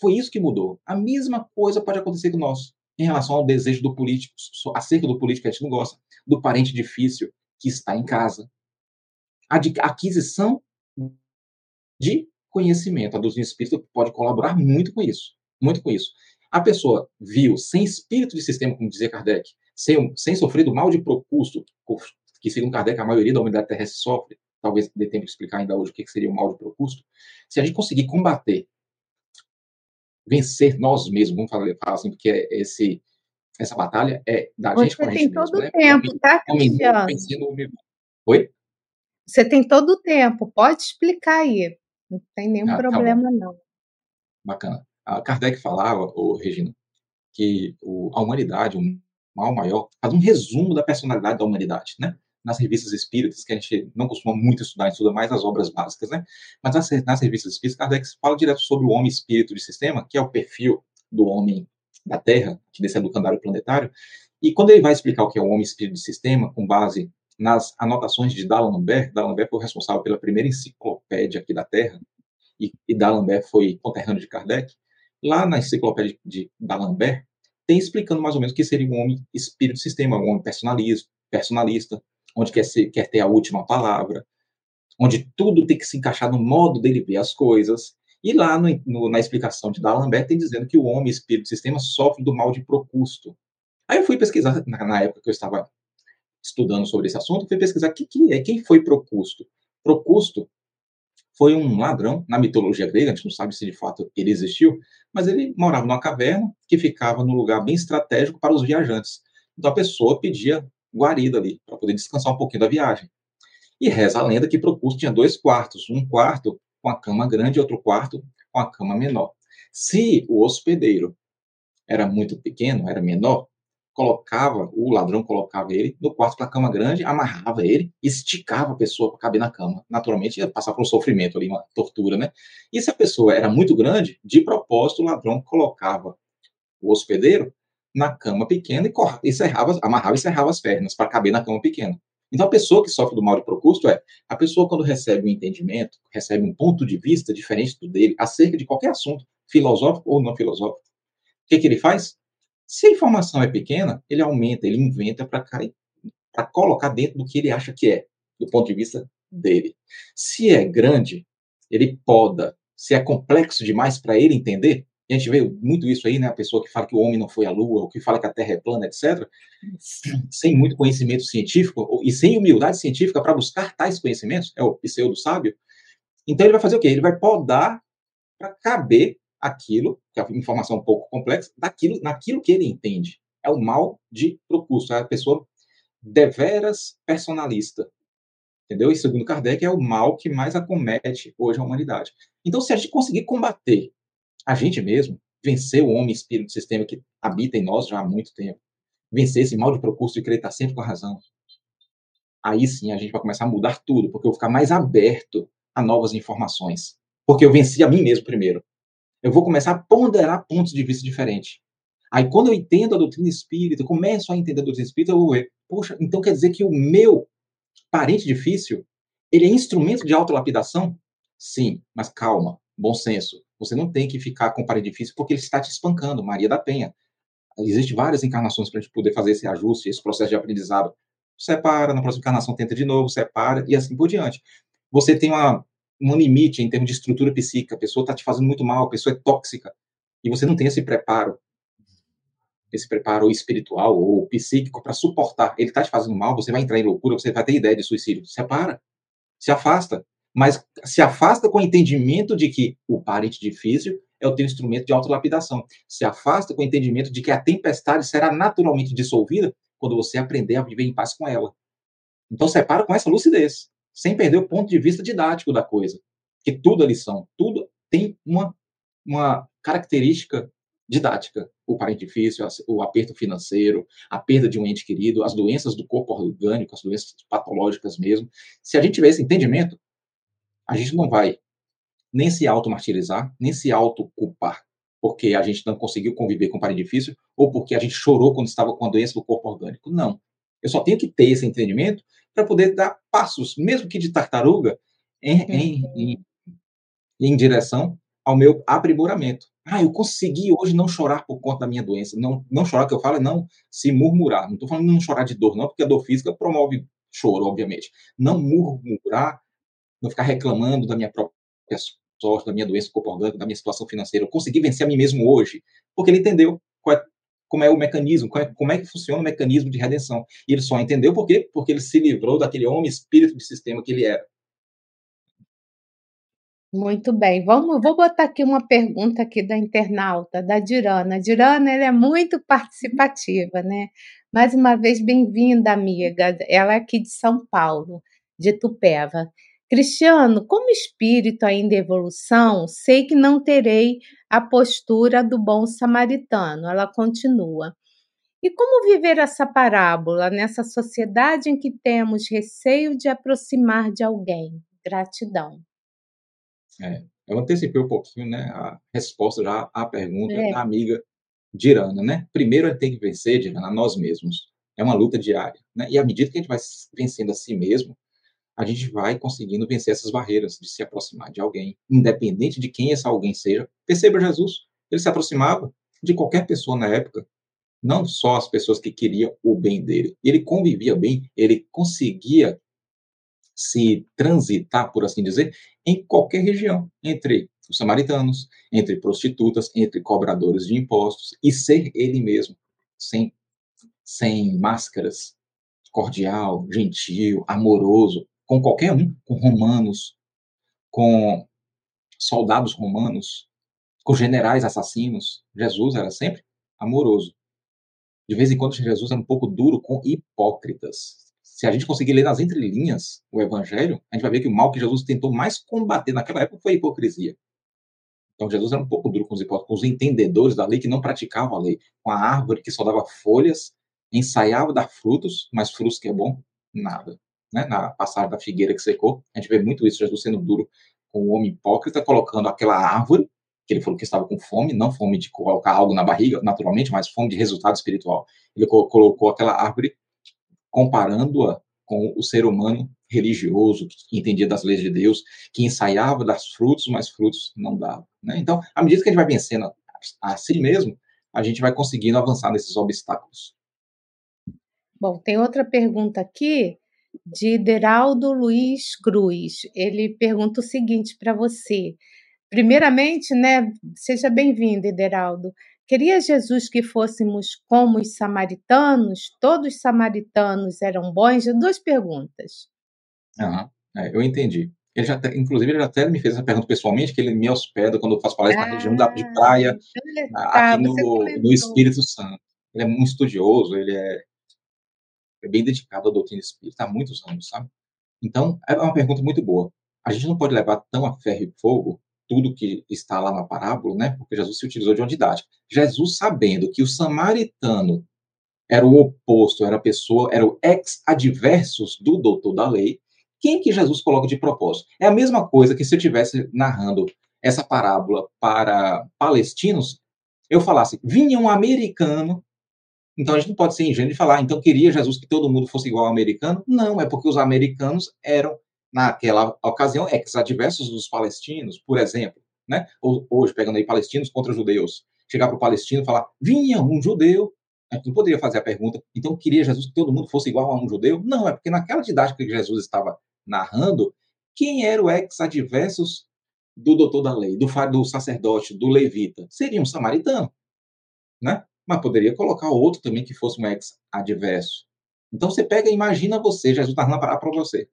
Foi isso que mudou. A mesma coisa pode acontecer com nós, em relação ao desejo do político, acerca do político que a gente não gosta, do parente difícil que está em casa. A aquisição de conhecimento. A doutrina espírita pode colaborar muito com isso. Muito com isso. A pessoa viu, sem espírito de sistema, como dizia Kardec, sem, sem sofrer do mal de Procusto, que segundo Kardec a maioria da humanidade terrestre sofre, talvez dê tempo de explicar ainda hoje o que seria o mal de Procusto, se a gente conseguir combater, vencer nós mesmos, vamos falar, falar assim, porque é esse, essa batalha é da gente com a gente mesmo. Você tem todo o tempo, tá, Cristiano? Oi? Você tem todo o tempo, pode explicar aí. Não tem nenhum ah, problema, tá não. Bacana. A Kardec falava, ô, Regina, que o, a humanidade, o mal maior, faz um resumo da personalidade da humanidade, né? Nas revistas espíritas, que a gente não costuma muito estudar, a gente estuda mais as obras básicas, né? Mas nas, nas revistas espíritas, Kardec fala direto sobre o homem espírito de sistema, que é o perfil do homem da Terra, que desceu do calendário planetário, e quando ele vai explicar o que é o homem espírito de sistema, com base nas anotações de D'Alembert, D'Alembert foi o responsável pela primeira enciclopédia aqui da Terra, e, e D'Alembert foi conterrâneo de Kardec, lá na enciclopédia de D'Alembert, tem explicando mais ou menos o que seria um homem espírito de sistema, um homem personalista, personalista onde quer, ser, quer ter a última palavra, onde tudo tem que se encaixar no modo dele ver as coisas. E lá no, no, na explicação de D'Alembert tem dizendo que o homem, espírito do sistema, sofre do mal de Procusto. Aí eu fui pesquisar, na, na época que eu estava estudando sobre esse assunto, fui pesquisar que, que é, quem foi Procusto. Procusto foi um ladrão, na mitologia grega, a gente não sabe se de fato ele existiu, mas ele morava numa caverna que ficava num lugar bem estratégico para os viajantes. Então a pessoa pedia guarida ali, para poder descansar um pouquinho da viagem. E reza a lenda que Procusto tinha dois quartos, um quarto com a cama grande e outro quarto com a cama menor. Se o hospedeiro era muito pequeno, era menor, colocava, o ladrão colocava ele no quarto com a cama grande, amarrava ele, esticava a pessoa para caber na cama. Naturalmente ia passar por um sofrimento ali, uma tortura, né? E se a pessoa era muito grande, de propósito o ladrão colocava o hospedeiro na cama pequena e, corra, e serrava, amarrava e serrava as pernas para caber na cama pequena. Então, a pessoa que sofre do mal de Procusto é a pessoa quando recebe um entendimento, recebe um ponto de vista diferente do dele, acerca de qualquer assunto, filosófico ou não filosófico. O que, que ele faz? Se a informação é pequena, ele aumenta, ele inventa para colocar dentro do que ele acha que é, do ponto de vista dele. Se é grande, ele poda. Se é complexo demais para ele entender, e a gente vê muito isso aí, né? A pessoa que fala que o homem não foi à Lua, ou que fala que a Terra é plana, etcétera, sem muito conhecimento científico e sem humildade científica para buscar tais conhecimentos, é o pseudo-sábio. Então ele vai fazer o quê? Ele vai podar para caber aquilo, que é uma informação um pouco complexa, daquilo, naquilo que ele entende. É o mal de Procusto, é a pessoa deveras personalista. Entendeu? E segundo Kardec, é o mal que mais acomete hoje a humanidade. Então, se a gente conseguir combater a gente mesmo, vencer o homem espírito do sistema que habita em nós já há muito tempo, vencer esse mal de Procusto de querer estar sempre com a razão, aí sim a gente vai começar a mudar tudo, porque eu vou ficar mais aberto a novas informações. Porque eu venci a mim mesmo primeiro. Eu vou começar a ponderar pontos de vista diferentes. Aí quando eu entendo a doutrina espírita, eu começo a entender a doutrina espírita, eu vou ver, poxa, então quer dizer que o meu parente difícil, ele é instrumento de autolapidação? Sim, mas calma, bom senso. Você não tem que ficar com o parente difícil porque ele está te espancando, Maria da Penha. Existem várias encarnações para a gente poder fazer esse ajuste, esse processo de aprendizado. Separa, na próxima encarnação tenta de novo, separa e assim por diante. Você tem uma, um limite em termos de estrutura psíquica. A pessoa está te fazendo muito mal, a pessoa é tóxica. E você não tem esse preparo, esse preparo espiritual ou psíquico para suportar. Ele está te fazendo mal, você vai entrar em loucura, você vai ter ideia de suicídio. Separa, se afasta. Mas se afasta com o entendimento de que o parente difícil é o teu instrumento de autolapidação. Se afasta com o entendimento de que a tempestade será naturalmente dissolvida quando você aprender a viver em paz com ela. Então separa com essa lucidez, sem perder o ponto de vista didático da coisa. Porque tudo é lição, tudo tem uma, uma característica didática. O parente difícil, o aperto financeiro, a perda de um ente querido, as doenças do corpo orgânico, as doenças patológicas mesmo. Se a gente tiver esse entendimento, a gente não vai nem se auto-martirizar, nem se auto-culpar, porque a gente não conseguiu conviver com o parente difícil ou porque a gente chorou quando estava com a doença do corpo orgânico. Não. Eu só tenho que ter esse entendimento para poder dar passos, mesmo que de tartaruga, em, em, em, em direção ao meu aprimoramento. Ah, eu consegui hoje não chorar por conta da minha doença. Não, não chorar, que eu falo, é não se murmurar. Não estou falando não chorar de dor, não, porque a dor física promove choro, obviamente. Não murmurar, não ficar reclamando da minha própria sorte, da minha doença corpo orgânico, da minha situação financeira. Eu consegui vencer a mim mesmo hoje, porque ele entendeu qual é, como é o mecanismo, qual é, como é que funciona o mecanismo de redenção. E ele só entendeu por quê? Porque ele se livrou daquele homem espírito de sistema que ele era. Muito bem. Vamos, vou botar aqui uma pergunta aqui da internauta, da Dirana. A Dirana, ela é muito participativa, né? Mais uma vez, bem-vinda, amiga. Ela é aqui de São Paulo, de Tupéva. Cristiano, como espírito ainda em evolução, sei que não terei a postura do bom samaritano. Ela continua. E como viver essa parábola nessa sociedade em que temos receio de aproximar de alguém? Gratidão. É, eu antecipei um pouquinho, né, a resposta já à pergunta é. da amiga Dirana, né? Primeiro a gente tem que vencer, Dirana, nós mesmos. É uma luta diária, né? E à medida que a gente vai vencendo a si mesmo, a gente vai conseguindo vencer essas barreiras de se aproximar de alguém, independente de quem esse alguém seja. Perceba Jesus, ele se aproximava de qualquer pessoa na época, não só as pessoas que queriam o bem dele. Ele convivia bem, ele conseguia se transitar, por assim dizer, em qualquer região, entre os samaritanos, entre prostitutas, entre cobradores de impostos, e ser ele mesmo, sem, sem máscaras, cordial, gentil, amoroso, com qualquer um, com romanos, com soldados romanos, com generais assassinos. Jesus era sempre amoroso. De vez em quando, Jesus era um pouco duro com hipócritas. Se a gente conseguir ler nas entrelinhas o Evangelho, a gente vai ver que o mal que Jesus tentou mais combater naquela época foi a hipocrisia. Então, Jesus era um pouco duro com os hipócritas, com os entendedores da lei que não praticavam a lei, com a árvore que só dava folhas, ensaiava dar frutos, mas frutos que é bom, nada. Né, na passagem da figueira que secou, a gente vê muito isso, Jesus sendo duro com o homem hipócrita, colocando aquela árvore, que ele falou que estava com fome, não fome de colocar algo na barriga, naturalmente, mas fome de resultado espiritual. Ele colocou aquela árvore, comparando-a com o ser humano religioso, que entendia das leis de Deus, que ensaiava dar frutos, mas frutos não dava. Né? Então, à medida que a gente vai vencendo a, a si mesmo, a gente vai conseguindo avançar nesses obstáculos. Bom, tem outra pergunta aqui de Deraldo Luiz Cruz. Ele pergunta o seguinte para você. Primeiramente, né, seja bem-vindo, Deraldo. Queria Jesus que fôssemos como os samaritanos? Todos os samaritanos eram bons? Duas perguntas. Ah, é, eu entendi. Ele já, inclusive, ele até me fez essa pergunta pessoalmente, que ele me hospeda quando eu faço palestra ah, na região da, de praia, tá, aqui no, no Espírito Santo. Ele é muito estudioso, ele é, é bem dedicado à doutrina espírita há muitos anos, sabe? Então, é uma pergunta muito boa. A gente não pode levar tão a ferro e fogo tudo que está lá na parábola, né? Porque Jesus se utilizou de uma didática. Jesus, sabendo que o samaritano era o oposto, era a pessoa, era o ex-adversus do doutor da lei, quem que Jesus coloca de propósito? É a mesma coisa que se eu estivesse narrando essa parábola para palestinos, eu falasse, vinha um americano. Então, a gente não pode ser ingênuo de falar, então queria Jesus que todo mundo fosse igual ao americano? Não, é porque os americanos eram, naquela ocasião, ex-adversos dos palestinos, por exemplo, né? Hoje, pegando aí palestinos contra judeus, chegar para o palestino e falar, vinha um judeu, a gente não poderia fazer a pergunta, então queria Jesus que todo mundo fosse igual a um judeu? Não, é porque naquela didática que Jesus estava narrando, quem era o ex-adversos do doutor da lei, do, do sacerdote, do levita? Seria um samaritano, né? Mas poderia colocar outro também que fosse um ex-adverso. Então você pega e imagina você, Jesus está na parábola para você.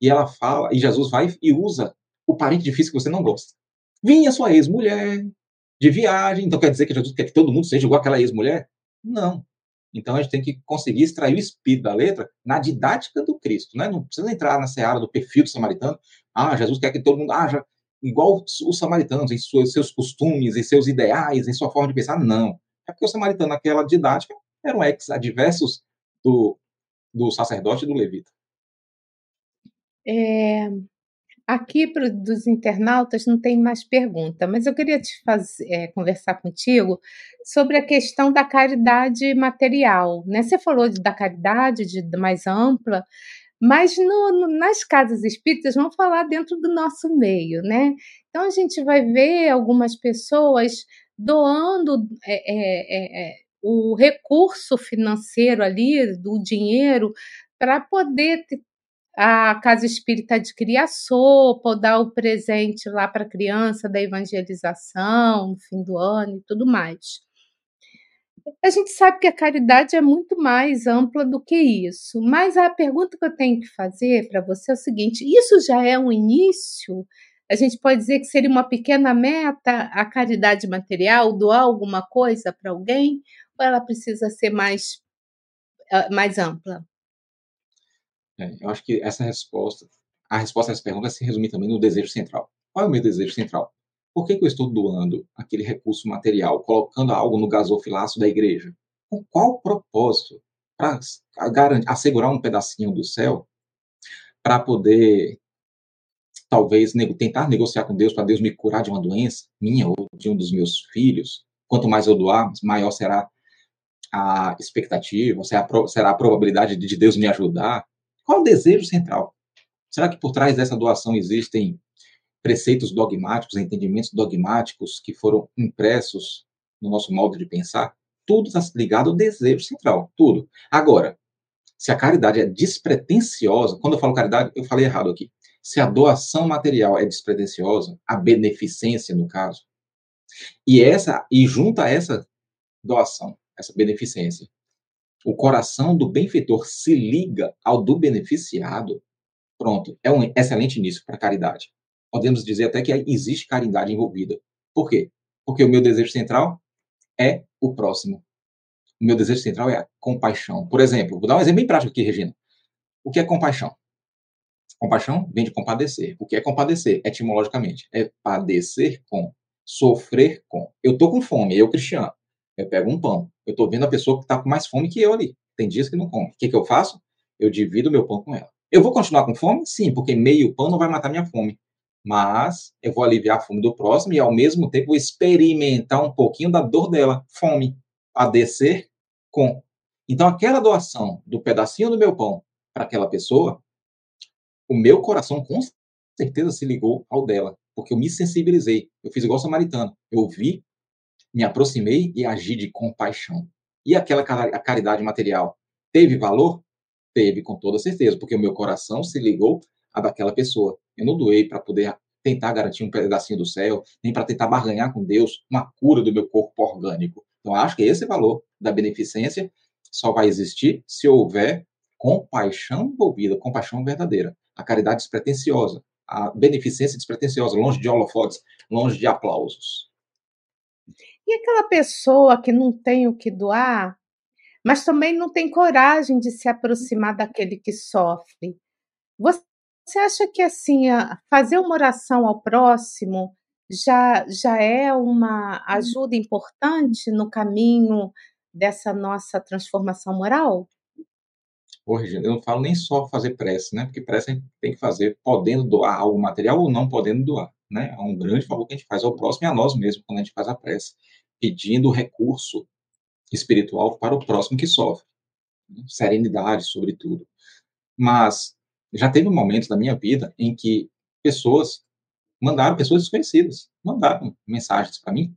E ela fala, e Jesus vai e usa o parente difícil que você não gosta. Vinha sua ex-mulher de viagem, então quer dizer que Jesus quer que todo mundo seja igual àquela ex-mulher? Não. Então a gente tem que conseguir extrair o espírito da letra na didática do Cristo, né? Não precisa entrar na seara do perfil do samaritano. Ah, Jesus quer que todo mundo haja igual os samaritanos em seus costumes, em seus ideais, em sua forma de pensar. Não. É porque o samaritano, naquela didática, eram ex-adversos do, do sacerdote e do levita. É, aqui pro, dos internautas não tem mais pergunta, mas eu queria te fazer, é, conversar contigo sobre a questão da caridade material, né? Você falou de, da caridade de, de mais ampla, mas no, no, nas casas espíritas vão falar dentro do nosso meio, né? Então a gente vai ver algumas pessoas doando é, é, é, o recurso financeiro ali, do dinheiro, para poder ter, a casa espírita adquirir a sopa, ou dar o presente lá para a criança da evangelização, no fim do ano e tudo mais. A gente sabe que a caridade é muito mais ampla do que isso, mas a pergunta que eu tenho que fazer para você é o seguinte, isso já é um início? A gente pode dizer que seria uma pequena meta a caridade material, doar alguma coisa para alguém, ou ela precisa ser mais, mais ampla? É, eu acho que essa resposta, a resposta a essa pergunta se resume também no desejo central. Qual é o meu desejo central? Por que, que eu estou doando aquele recurso material, colocando algo no gasofilaço da igreja? Com qual propósito? Para assegurar um pedacinho do céu? Para poder, talvez, nego, tentar negociar com Deus, para Deus me curar de uma doença minha ou de um dos meus filhos? Quanto mais eu doar, maior será a expectativa, será a probabilidade de Deus me ajudar? Qual o desejo central? Será que por trás dessa doação existem preceitos dogmáticos, entendimentos dogmáticos que foram impressos no nosso modo de pensar? Tudo está ligado ao desejo central, tudo. Agora, se a caridade é despretensiosa, quando eu falo caridade, eu falei errado aqui. Se a doação material é despretensiosa, a beneficência, no caso, e, essa, e junta a essa doação, essa beneficência, o coração do benfeitor se liga ao do beneficiado, pronto, é um excelente início para a caridade. Podemos dizer até que existe caridade envolvida. Por quê? Porque o meu desejo central é o próximo. O meu desejo central é a compaixão. Por exemplo, vou dar um exemplo bem prático aqui, Regina. O que é compaixão? Compaixão vem de compadecer. O que é compadecer, etimologicamente? É padecer com, sofrer com. Eu estou com fome, eu, Cristiano. Eu pego um pão. Eu estou vendo a pessoa que está com mais fome que eu ali. Tem dias que não come. O que, que eu faço? Eu divido meu pão com ela. Eu vou continuar com fome? Sim, porque meio pão não vai matar minha fome. Mas eu vou aliviar a fome do próximo e, ao mesmo tempo, experimentar um pouquinho da dor dela. Fome. Padecer com. Então, aquela doação do pedacinho do meu pão para aquela pessoa, o meu coração com certeza se ligou ao dela, porque eu me sensibilizei, eu fiz igual samaritano, eu ouvi, me aproximei e agi de compaixão. E aquela caridade material teve valor? Teve, com toda certeza, porque o meu coração se ligou à daquela pessoa. Eu não doei para poder tentar garantir um pedacinho do céu, nem para tentar barganhar com Deus uma cura do meu corpo orgânico. Então, acho que esse valor da beneficência só vai existir se houver compaixão envolvida, compaixão verdadeira, a caridade despretensiosa, a beneficência despretensiosa, longe de holofotes, longe de aplausos. E aquela pessoa que não tem o que doar, mas também não tem coragem de se aproximar daquele que sofre. Você acha que assim, fazer uma oração ao próximo já, já é uma ajuda importante no caminho dessa nossa transformação moral? Ô, Regina, eu não falo nem só fazer prece, né? Porque prece a gente tem que fazer podendo doar algo material ou não podendo doar, né? É um grande favor que a gente faz ao próximo e a nós mesmos quando a gente faz a prece, pedindo recurso espiritual para o próximo que sofre. Serenidade, sobretudo. Mas já teve um momento da minha vida em que pessoas mandaram, pessoas desconhecidas, mandaram mensagens para mim,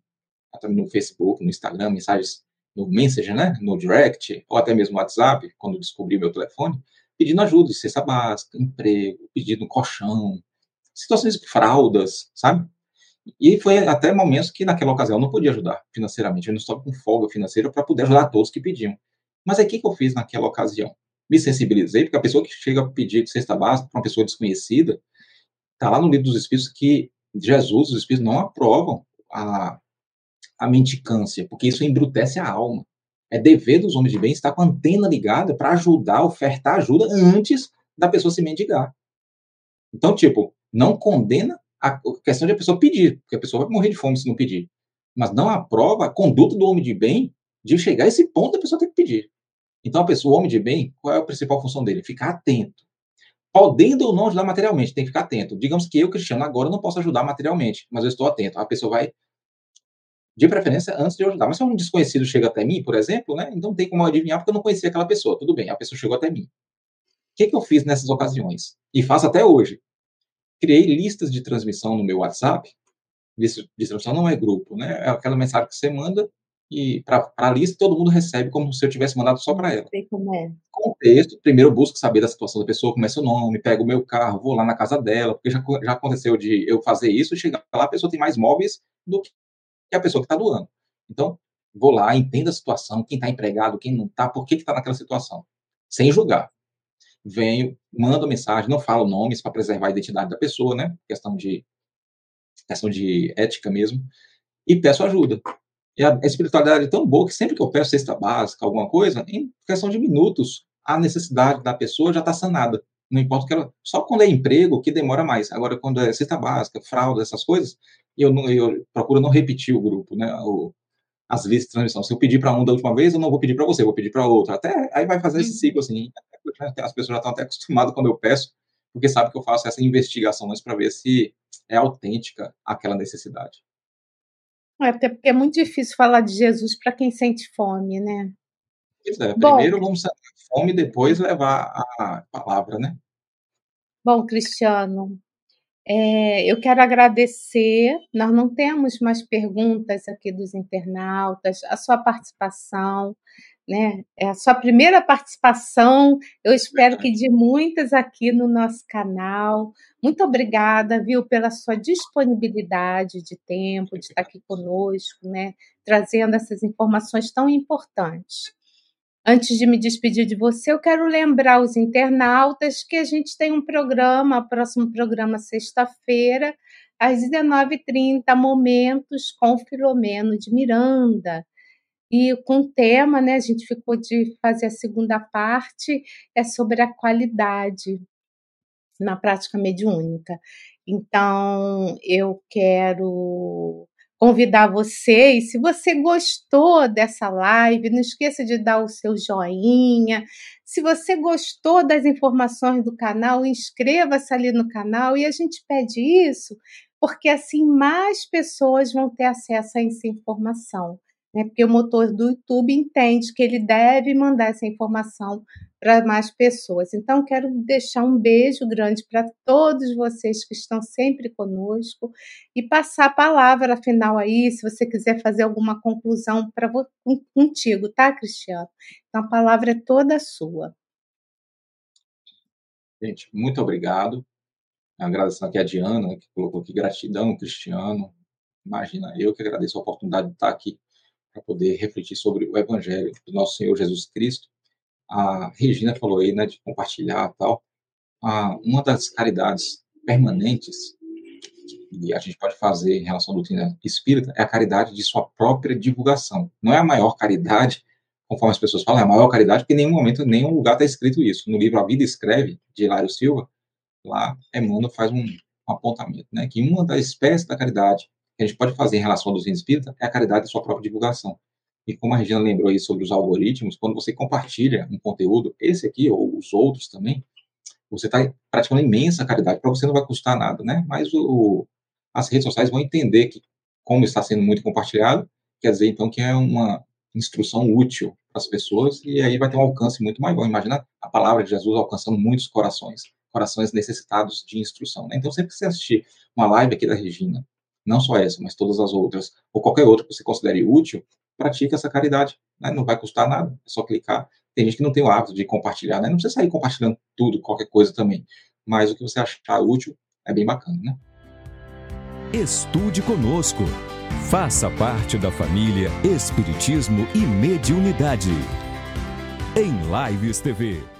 até no Facebook, no Instagram, mensagens no Messenger, né? No Direct, ou até mesmo no WhatsApp, quando descobri meu telefone, pedindo ajuda de cesta básica, emprego, pedindo colchão, situações de fraldas, sabe? E foi até momentos que naquela ocasião eu não podia ajudar financeiramente, eu não estava com folga financeira para poder ajudar todos que pediam. Mas é o que eu fiz naquela ocasião? Me sensibilizei, porque a pessoa que chega a pedir cesta básica para uma pessoa desconhecida, está lá no Livro dos Espíritos que Jesus, os Espíritos não aprovam a... a mendicância, porque isso embrutece a alma. É dever dos homens de bem estar com a antena ligada para ajudar, ofertar ajuda antes da pessoa se mendigar. Então, tipo, não condena a questão de a pessoa pedir, porque a pessoa vai morrer de fome se não pedir. Mas não aprova a conduta do homem de bem de chegar a esse ponto da pessoa ter que pedir. Então, a pessoa, o homem de bem, qual é a principal função dele? Ficar atento. Podendo ou não ajudar materialmente, tem que ficar atento. Digamos que eu, Cristiano, agora não posso ajudar materialmente, mas eu estou atento. A pessoa vai... de preferência, antes de ajudar. Mas se um desconhecido chega até mim, por exemplo, né, não tem como adivinhar porque eu não conhecia aquela pessoa. Tudo bem, a pessoa chegou até mim. O que, que eu fiz nessas ocasiões? E faço até hoje. Criei listas de transmissão no meu WhatsApp. Lista de transmissão não é grupo, né? É aquela mensagem que você manda e para a lista todo mundo recebe como se eu tivesse mandado só para ela. Sei como é. Contexto, primeiro eu busco saber da situação da pessoa, como é seu nome, pego o meu carro, vou lá na casa dela, porque já, já aconteceu de eu fazer isso e chegar lá, a pessoa tem mais móveis do que que é a pessoa que está doando. Então, vou lá, entendo a situação, quem está empregado, quem não está, por que está naquela situação, sem julgar. Venho, mando mensagem, não falo nomes para preservar a identidade da pessoa, né? Questão de, questão de ética mesmo, e peço ajuda. E a espiritualidade é tão boa que sempre que eu peço cesta básica, alguma coisa, em questão de minutos, a necessidade da pessoa já está sanada. Não importa o que ela... Só quando é emprego que demora mais. Agora, quando é cesta básica, fralda, essas coisas, eu, não, eu procuro não repetir o grupo, né? O, as listas de transmissão. Se eu pedir para um da última vez, eu não vou pedir para você, eu vou pedir para outro. Até aí vai fazer esse ciclo, assim. As pessoas já estão até acostumadas quando eu peço, porque sabem que eu faço essa investigação antes para ver se é autêntica aquela necessidade. É, até porque é muito difícil falar de Jesus para quem sente fome, né? Pois é, bom, primeiro vamos sair de fome e depois levar a palavra, né? Bom, Cristiano, é, eu quero agradecer, nós não temos mais perguntas aqui dos internautas, a sua participação, né? É a sua primeira participação, eu espero que de muitas aqui no nosso canal. Muito obrigada, viu, pela sua disponibilidade de tempo, de estar aqui conosco, né? Trazendo essas informações tão importantes. Antes de me despedir de você, eu quero lembrar os internautas que a gente tem um programa, o próximo programa sexta-feira, às dezenove e trinta, Momentos com Filomeno de Miranda. E com o tema, né, a gente ficou de fazer a segunda parte, é sobre a qualidade na prática mediúnica. Então, eu quero... convidar vocês, se você gostou dessa live, não esqueça de dar o seu joinha, se você gostou das informações do canal, inscreva-se ali no canal, e a gente pede isso, porque assim mais pessoas vão ter acesso a essa informação, né? Porque o motor do YouTube entende que ele deve mandar essa informação para mais pessoas. Então, quero deixar um beijo grande para todos vocês que estão sempre conosco e passar a palavra final aí, se você quiser fazer alguma conclusão pra, com, contigo, tá, Cristiano? Então, a palavra é toda sua. Gente, muito obrigado. Agradecendo aqui a Diana, que colocou aqui gratidão, Cristiano. Imagina, eu que agradeço a oportunidade de estar aqui para poder refletir sobre o Evangelho do nosso Senhor Jesus Cristo. A Regina falou aí, né, de compartilhar e tal. Ah, uma das caridades permanentes que a gente pode fazer em relação à doutrina espírita é a caridade de sua própria divulgação. Não é a maior caridade, conforme as pessoas falam, é a maior caridade, porque em nenhum momento, em nenhum lugar está escrito isso. No livro A Vida Escreve, de Hilário Silva, lá Emmanuel faz um, um apontamento, né, que uma das espécies da caridade que a gente pode fazer em relação à doutrina espírita é a caridade de sua própria divulgação. E como a Regina lembrou aí sobre os algoritmos, quando você compartilha um conteúdo, esse aqui ou os outros também, você está praticando imensa caridade. Para você não vai custar nada, né? Mas o, as redes sociais vão entender que, como está sendo muito compartilhado, quer dizer, então, que é uma instrução útil para as pessoas e aí vai ter um alcance muito maior. Imagina a palavra de Jesus alcançando muitos corações, corações necessitados de instrução, né? Então, sempre que você assistir uma live aqui da Regina, não só essa, mas todas as outras, ou qualquer outra que você considere útil, pratica essa caridade, né? Não vai custar nada, é só clicar. Tem gente que não tem o hábito de compartilhar, né? Não precisa sair compartilhando tudo, qualquer coisa também, mas o que você achar útil é bem bacana, né? Estude conosco, faça parte da família Espiritismo e Mediunidade, em Lives T V.